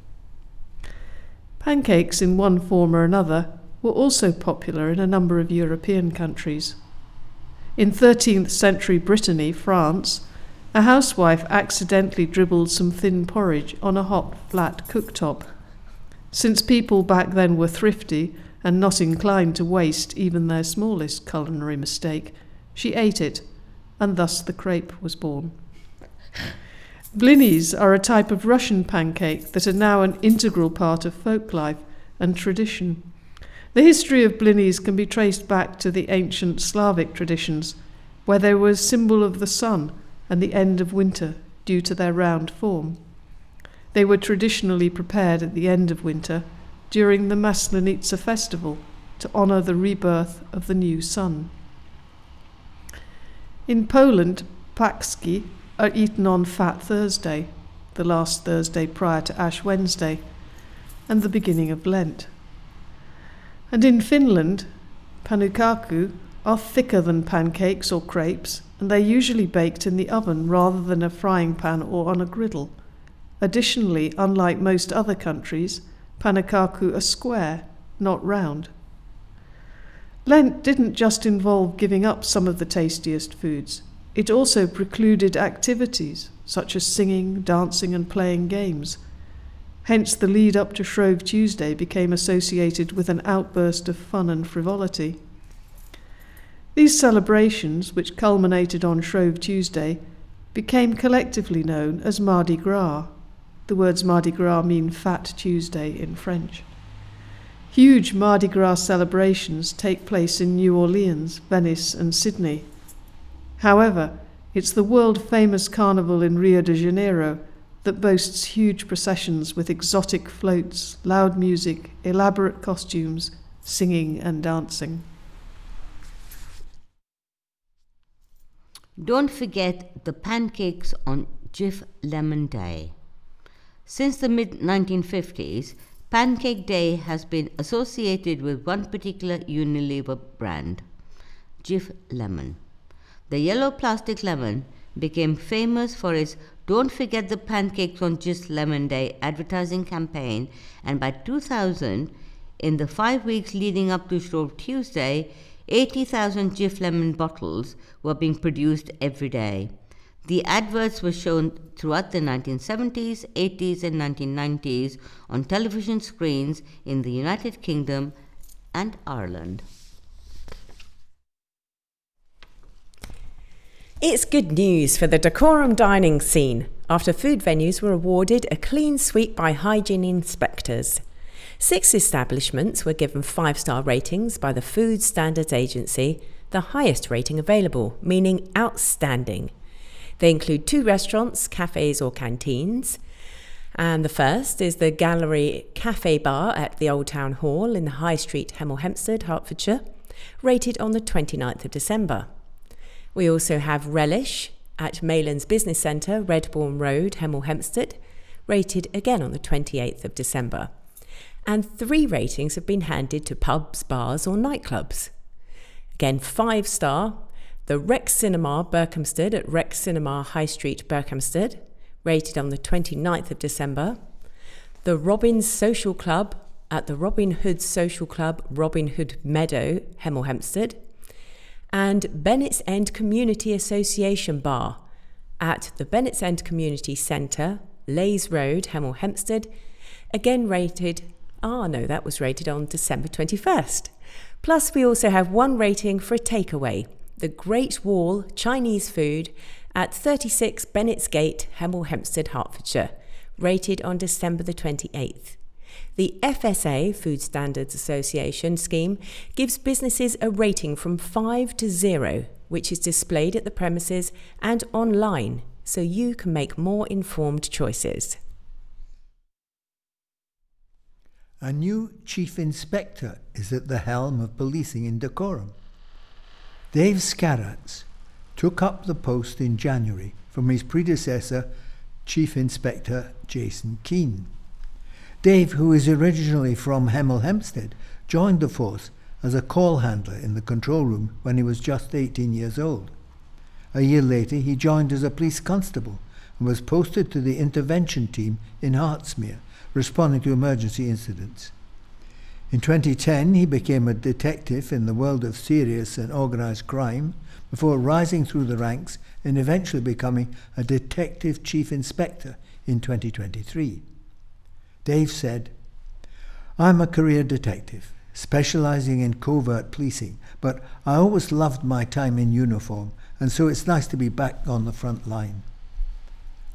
Pancakes, in one form or another, were also popular in a number of European countries. In thirteenth century Brittany, France, a housewife accidentally dribbled some thin porridge on a hot, flat cooktop. Since people back then were thrifty and not inclined to waste even their smallest culinary mistake, she ate it, and thus the crepe was born. Blinis are a type of Russian pancake that are now an integral part of folk life and tradition. The history of blinis can be traced back to the ancient Slavic traditions, where they were a symbol of the sun and the end of winter due to their round form. They were traditionally prepared at the end of winter during the Maslenitsa festival to honour the rebirth of the new sun. In Poland, paczki are eaten on Fat Thursday, the last Thursday prior to Ash Wednesday, and the beginning of Lent. And in Finland, panukaku are thicker than pancakes or crepes, and they're usually baked in the oven rather than a frying pan or on a griddle. Additionally, unlike most other countries, panukaku are square, not round. Lent didn't just involve giving up some of the tastiest foods. It also precluded activities, such as singing, dancing and playing games. Hence, the lead up to Shrove Tuesday became associated with an outburst of fun and frivolity. These celebrations, which culminated on Shrove Tuesday, became collectively known as Mardi Gras. The words Mardi Gras mean Fat Tuesday in French. Huge Mardi Gras celebrations take place in New Orleans, Venice and Sydney. However, it's the world-famous carnival in Rio de Janeiro that boasts huge processions with exotic floats, loud music, elaborate costumes, singing and dancing. Don't forget the pancakes on Jif Lemon Day. Since the mid nineteen fifties, Pancake Day has been associated with one particular Unilever brand, Jif Lemon. The yellow plastic lemon became famous for its "Don't Forget the Pancakes on Jif Lemon Day" advertising campaign, and by two thousand, in the five weeks leading up to Shrove Tuesday, eighty thousand Jif Lemon bottles were being produced every day. The adverts were shown throughout the nineteen seventies, eighties and nineteen nineties on television screens in the United Kingdom and Ireland. It's good news for the Dacorum dining scene after food venues were awarded a clean sweep by hygiene inspectors. Six establishments were given five-star ratings by the Food Standards Agency, the highest rating available, meaning outstanding. They include two restaurants, cafes or canteens. And the first is the Gallery Cafe Bar at the Old Town Hall in the High Street, Hemel Hempstead, Hertfordshire, rated on the twenty-ninth of December. We also have Relish at Maylands Business Centre, Redbourne Road, Hemel Hempstead, rated again on the twenty-eighth of December. And three ratings have been handed to pubs, bars or nightclubs. Again, five-star, the Rex Cinema Berkhamsted at Rex Cinema High Street, Berkhamsted, rated on the twenty-ninth of December. The Robin's Social Club at the Robin Hood Social Club, Robin Hood Meadow, Hemel Hempstead. And Bennett's End Community Association Bar at the Bennett's End Community Centre, Leys Road, Hemel Hempstead, again rated... Ah, no, that was rated on December twenty-first. Plus, we also have one rating for a takeaway, the Great Wall Chinese Food at thirty-six Bennett's Gate, Hemel Hempstead, Hertfordshire, rated on December the twenty-eighth. The F S A, Food Standards Association scheme, gives businesses a rating from five to zero, which is displayed at the premises and online, so you can make more informed choices. A new chief inspector is at the helm of policing in Dacorum. Dave Scarratts took up the post in January from his predecessor, Chief Inspector Jason Keane. Dave, who is originally from Hemel Hempstead, joined the force as a call handler in the control room when he was just eighteen years old. A year later, he joined as a police constable and was posted to the intervention team in Hartsmere, responding to emergency incidents. In twenty ten, he became a detective in the world of serious and organised crime before rising through the ranks and eventually becoming a detective chief inspector in twenty twenty-three. Dave said, "I'm a career detective, specialising in covert policing, but I always loved my time in uniform, and so it's nice to be back on the front line.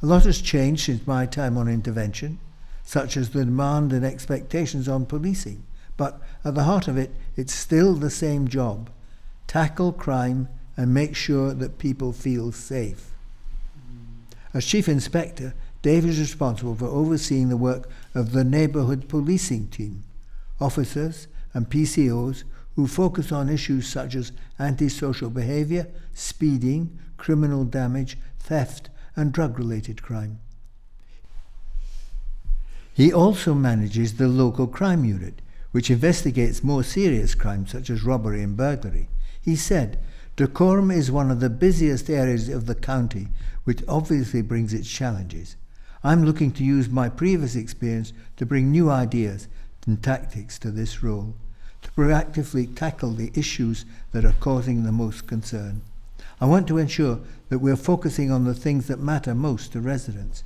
A lot has changed since my time on intervention, such as the demand and expectations on policing. But at the heart of it, it's still the same job. Tackle crime and make sure that people feel safe." As Chief Inspector, Dave is responsible for overseeing the work of the neighbourhood policing team, officers and P C Os who focus on issues such as antisocial behaviour, speeding, criminal damage, theft and drug-related crime. He also manages the local crime unit, which investigates more serious crimes such as robbery and burglary. He said, "Dacorum is one of the busiest areas of the county, which obviously brings its challenges. I'm looking to use my previous experience to bring new ideas and tactics to this role, to proactively tackle the issues that are causing the most concern. I want to ensure that we're focusing on the things that matter most to residents.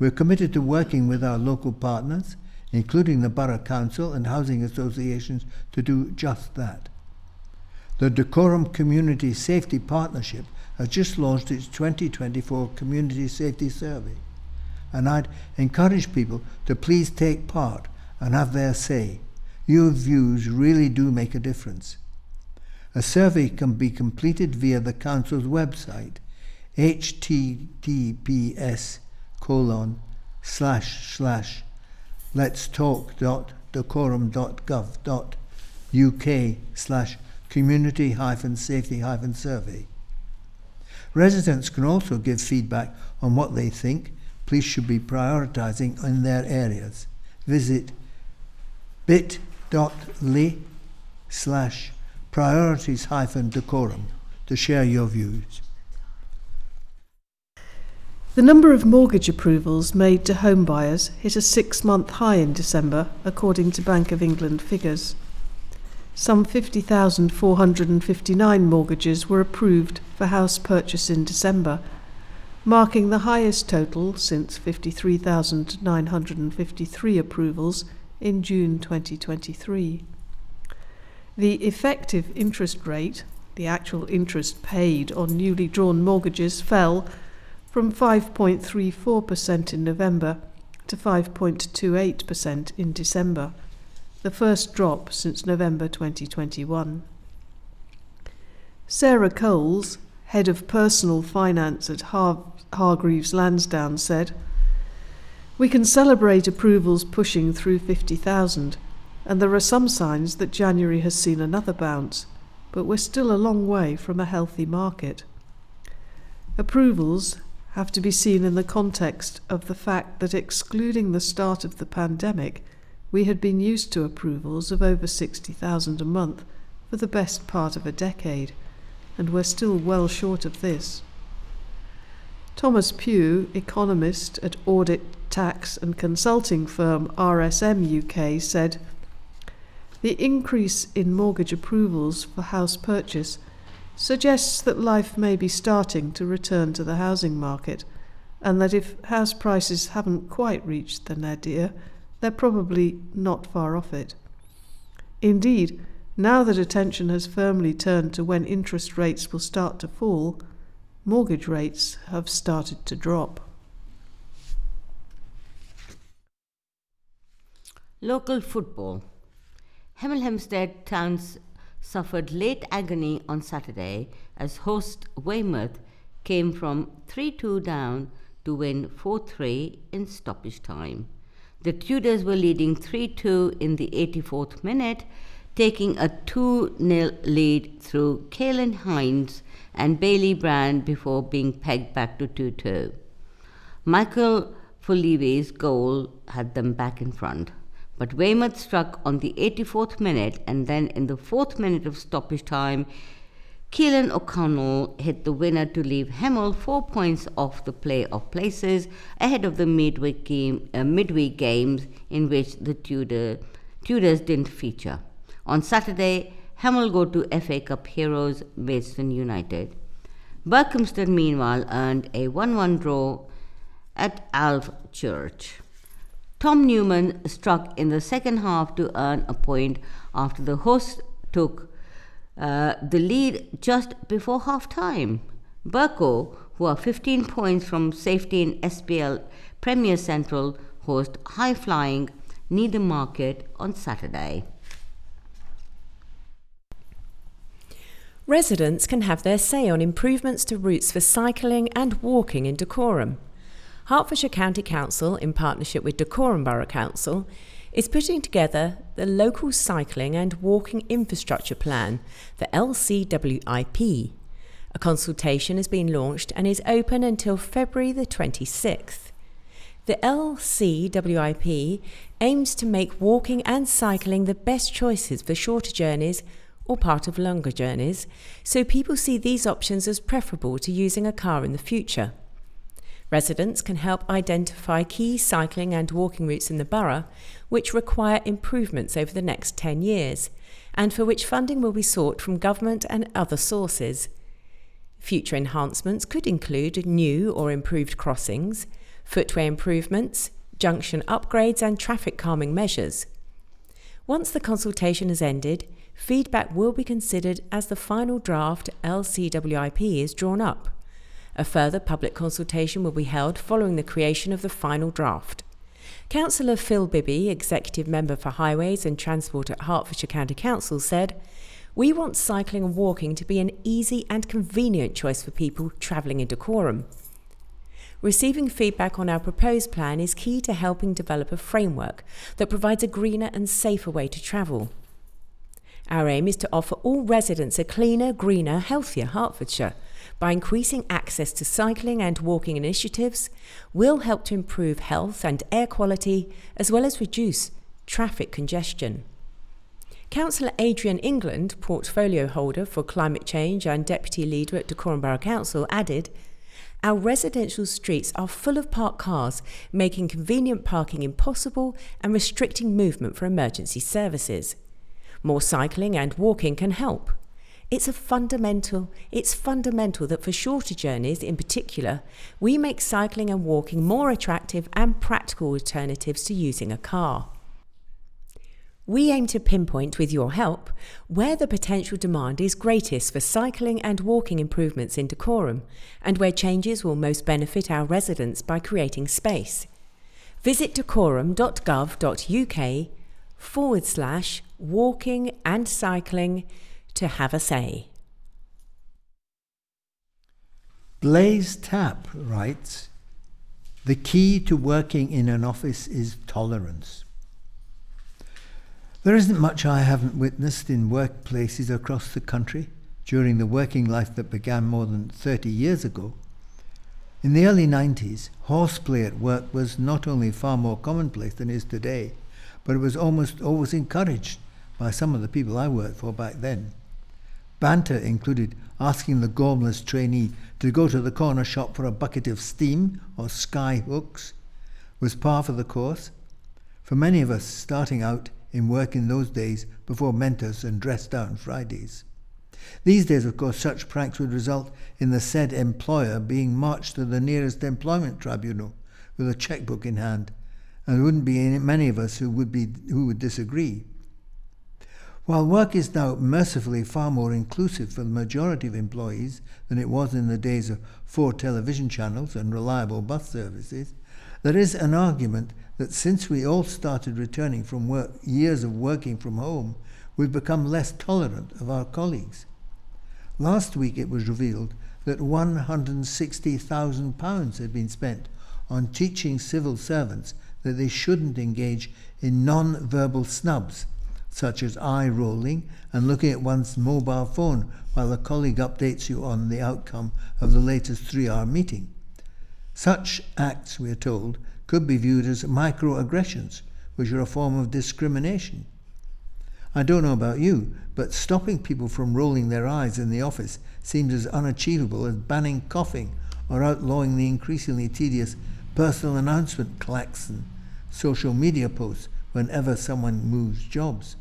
We're committed to working with our local partners, including the Borough Council and housing associations, to do just that." The Dacorum Community Safety Partnership has just launched its twenty twenty-four Community Safety Survey, and I'd encourage people to please take part and have their say. Your views really do make a difference. A survey can be completed via the Council's website, https colon slash slash letstalk.dacorum.gov.uk slash community hyphen safety hyphen survey. Residents can also give feedback on what they think police should be prioritising in their areas. Visit bit.ly slash priorities hyphen decorum to share your views. The number of mortgage approvals made to home buyers hit a six-month high in December, according to Bank of England figures. Some fifty thousand four hundred fifty-nine mortgages were approved for house purchase in December, marking the highest total since fifty-three thousand nine hundred fifty-three approvals in June twenty twenty-three. The effective interest rate, the actual interest paid on newly drawn mortgages, fell from five point three four percent in November to five point two eight percent in December, the first drop since November twenty twenty-one. Sarah Coles, head of personal finance at Har- Hargreaves Lansdown, said, "We can celebrate approvals pushing through fifty thousand, and there are some signs that January has seen another bounce, but we're still a long way from a healthy market. Approvals have to be seen in the context of the fact that, excluding the start of the pandemic, we had been used to approvals of over sixty thousand a month for the best part of a decade, and we're still well short of this." Thomas Pugh, economist at audit, tax and consulting firm R S M U K, said, "The increase in mortgage approvals for house purchase suggests that life may be starting to return to the housing market, and that if house prices haven't quite reached the nadir, they're probably not far off it. Indeed, now that attention has firmly turned to when interest rates will start to fall, mortgage rates have started to drop." Local football. Hemel Hempstead Towns suffered late agony on Saturday as host Weymouth came from three two down to win four three in stoppage time. The Tudors were leading three two in the eighty-fourth minute, taking a two nil lead through Caelan Hines and Bailey Brand before being pegged back to two two. Michael Fulivi's goal had them back in front, but Weymouth struck on the eighty-fourth minute, and then in the fourth minute of stoppage time, Keelan O'Connell hit the winner to leave Hemel four points off the play-off places ahead of the midweek, game, uh, midweek games in which the Tudor, Tudors didn't feature. On Saturday, Hemel go to F A Cup heroes Maidstone United. Berkhamsted, meanwhile, earned a one one draw at Alf Church. Tom Newman struck in the second half to earn a point after the hosts took uh, the lead just before half-time. Burko, who are fifteen points from safety in S P L Premier Central, host high-flying Needham Market on Saturday. Residents can have their say on improvements to routes for cycling and walking in Dacorum. Hertfordshire County Council, in partnership with Dacorum Borough Council, is putting together the Local Cycling and Walking Infrastructure Plan, the L C W I P. A consultation has been launched and is open until February the twenty-sixth. The L C W I P aims to make walking and cycling the best choices for shorter journeys or part of longer journeys, so people see these options as preferable to using a car in the future. Residents can help identify key cycling and walking routes in the borough which require improvements over the next ten years, and for which funding will be sought from government and other sources. Future enhancements could include new or improved crossings, footway improvements, junction upgrades and traffic calming measures. Once the consultation has ended, feedback will be considered as the final draft L C W I P is drawn up. A further public consultation will be held following the creation of the final draft. Councillor Phil Bibby, Executive Member for Highways and Transport at Hertfordshire County Council, said, "We want cycling and walking to be an easy and convenient choice for people travelling in Dacorum. Receiving feedback on our proposed plan is key to helping develop a framework that provides a greener and safer way to travel. Our aim is to offer all residents a cleaner, greener, healthier Hertfordshire. By increasing access to cycling and walking initiatives, we'll help to improve health and air quality, as well as reduce traffic congestion. Councillor Adrian England, portfolio holder for climate change and deputy leader at Dacorum Borough Council, added, "Our residential streets are full of parked cars, making convenient parking impossible and restricting movement for emergency services. More cycling and walking can help. It's a fundamental, it's fundamental that for shorter journeys in particular, we make cycling and walking more attractive and practical alternatives to using a car. We aim to pinpoint, with your help, where the potential demand is greatest for cycling and walking improvements in Dacorum, and where changes will most benefit our residents by creating space. Visit dacorum.gov.uk forward slash walking and cycling to have a say." Blaze Tapp writes, "The key to working in an office is tolerance. There isn't much I haven't witnessed in workplaces across the country during the working life that began more than thirty years ago. In the early nineties, horseplay at work was not only far more commonplace than is today, but it was almost always encouraged by some of the people I worked for back then. Banter included asking the gormless trainee to go to the corner shop for a bucket of steam or sky hooks was par for the course. For many of us starting out in work in those days before mentors and dress-down Fridays. These days, of course, such pranks would result in the said employer being marched to the nearest employment tribunal with a chequebook in hand, and there wouldn't be many of us who would, be, who would disagree. While work is now mercifully far more inclusive for the majority of employees than it was in the days of four television channels and reliable bus services, there is an argument that since we all started returning from work, years of working from home, we've become less tolerant of our colleagues. Last week it was revealed that one hundred sixty thousand pounds had been spent on teaching civil servants that they shouldn't engage in non-verbal snubs, such as eye-rolling and looking at one's mobile phone while a colleague updates you on the outcome of the latest three-hour meeting. Such acts, we are told, could be viewed as microaggressions, which are a form of discrimination. I don't know about you, but stopping people from rolling their eyes in the office seems as unachievable as banning coughing or outlawing the increasingly tedious personal announcement klaxon social media posts whenever someone moves jobs.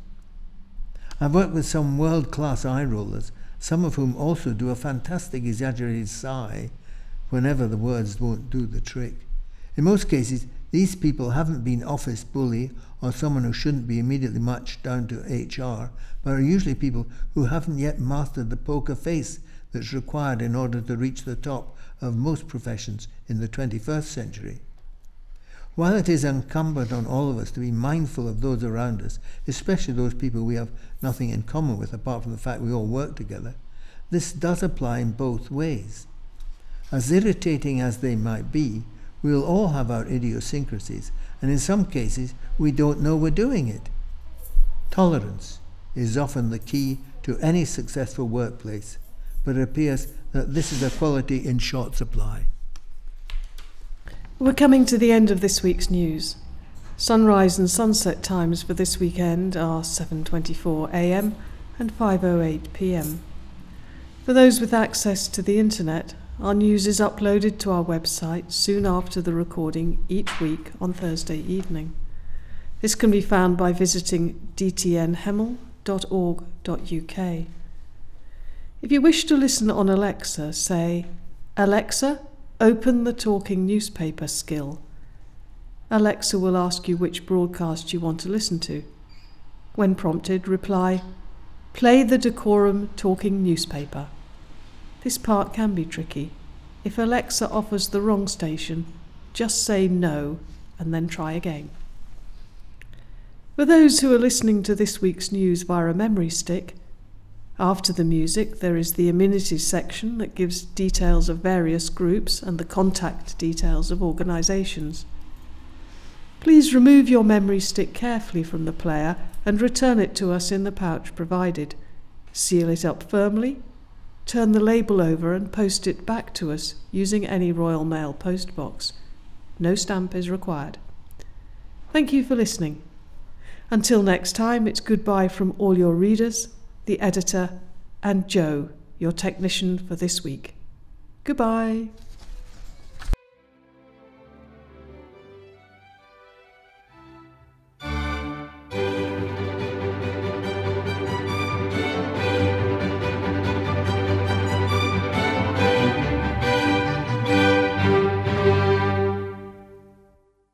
I've worked with some world-class eye rollers, some of whom also do a fantastic exaggerated sigh whenever the words won't do the trick. In most cases, these people haven't been office bully or someone who shouldn't be immediately marched down to H R, but are usually people who haven't yet mastered the poker face that's required in order to reach the top of most professions in the twenty-first century. While it is incumbent on all of us to be mindful of those around us, especially those people we have nothing in common with apart from the fact we all work together, this does apply in both ways. As irritating as they might be, we'll all have our idiosyncrasies, and in some cases, we don't know we're doing it. Tolerance is often the key to any successful workplace, but it appears that this is a quality in short supply." We're coming to the end of this week's news. Sunrise and sunset times for this weekend are seven twenty-four a.m. and five oh eight p.m. For those with access to the internet, our news is uploaded to our website soon after the recording each week on Thursday evening. This can be found by visiting d t n hemel dot org dot u k. If you wish to listen on Alexa, say, "Alexa, open the talking newspaper skill." Alexa will ask you which broadcast you want to listen to. When prompted, reply, "Play the Dacorum Talking newspaper." This part can be tricky. If Alexa offers the wrong station, just say no and then try again. For those who are listening to this week's news via a memory stick, after the music there is the amenities section that gives details of various groups and the contact details of organisations. Please remove your memory stick carefully from the player and return it to us in the pouch provided. Seal it up firmly. Turn the label over and post it back to us using any Royal Mail postbox. No stamp is required. Thank you for listening. Until next time, it's goodbye from all your readers, the editor, and Joe, your technician for this week. Goodbye.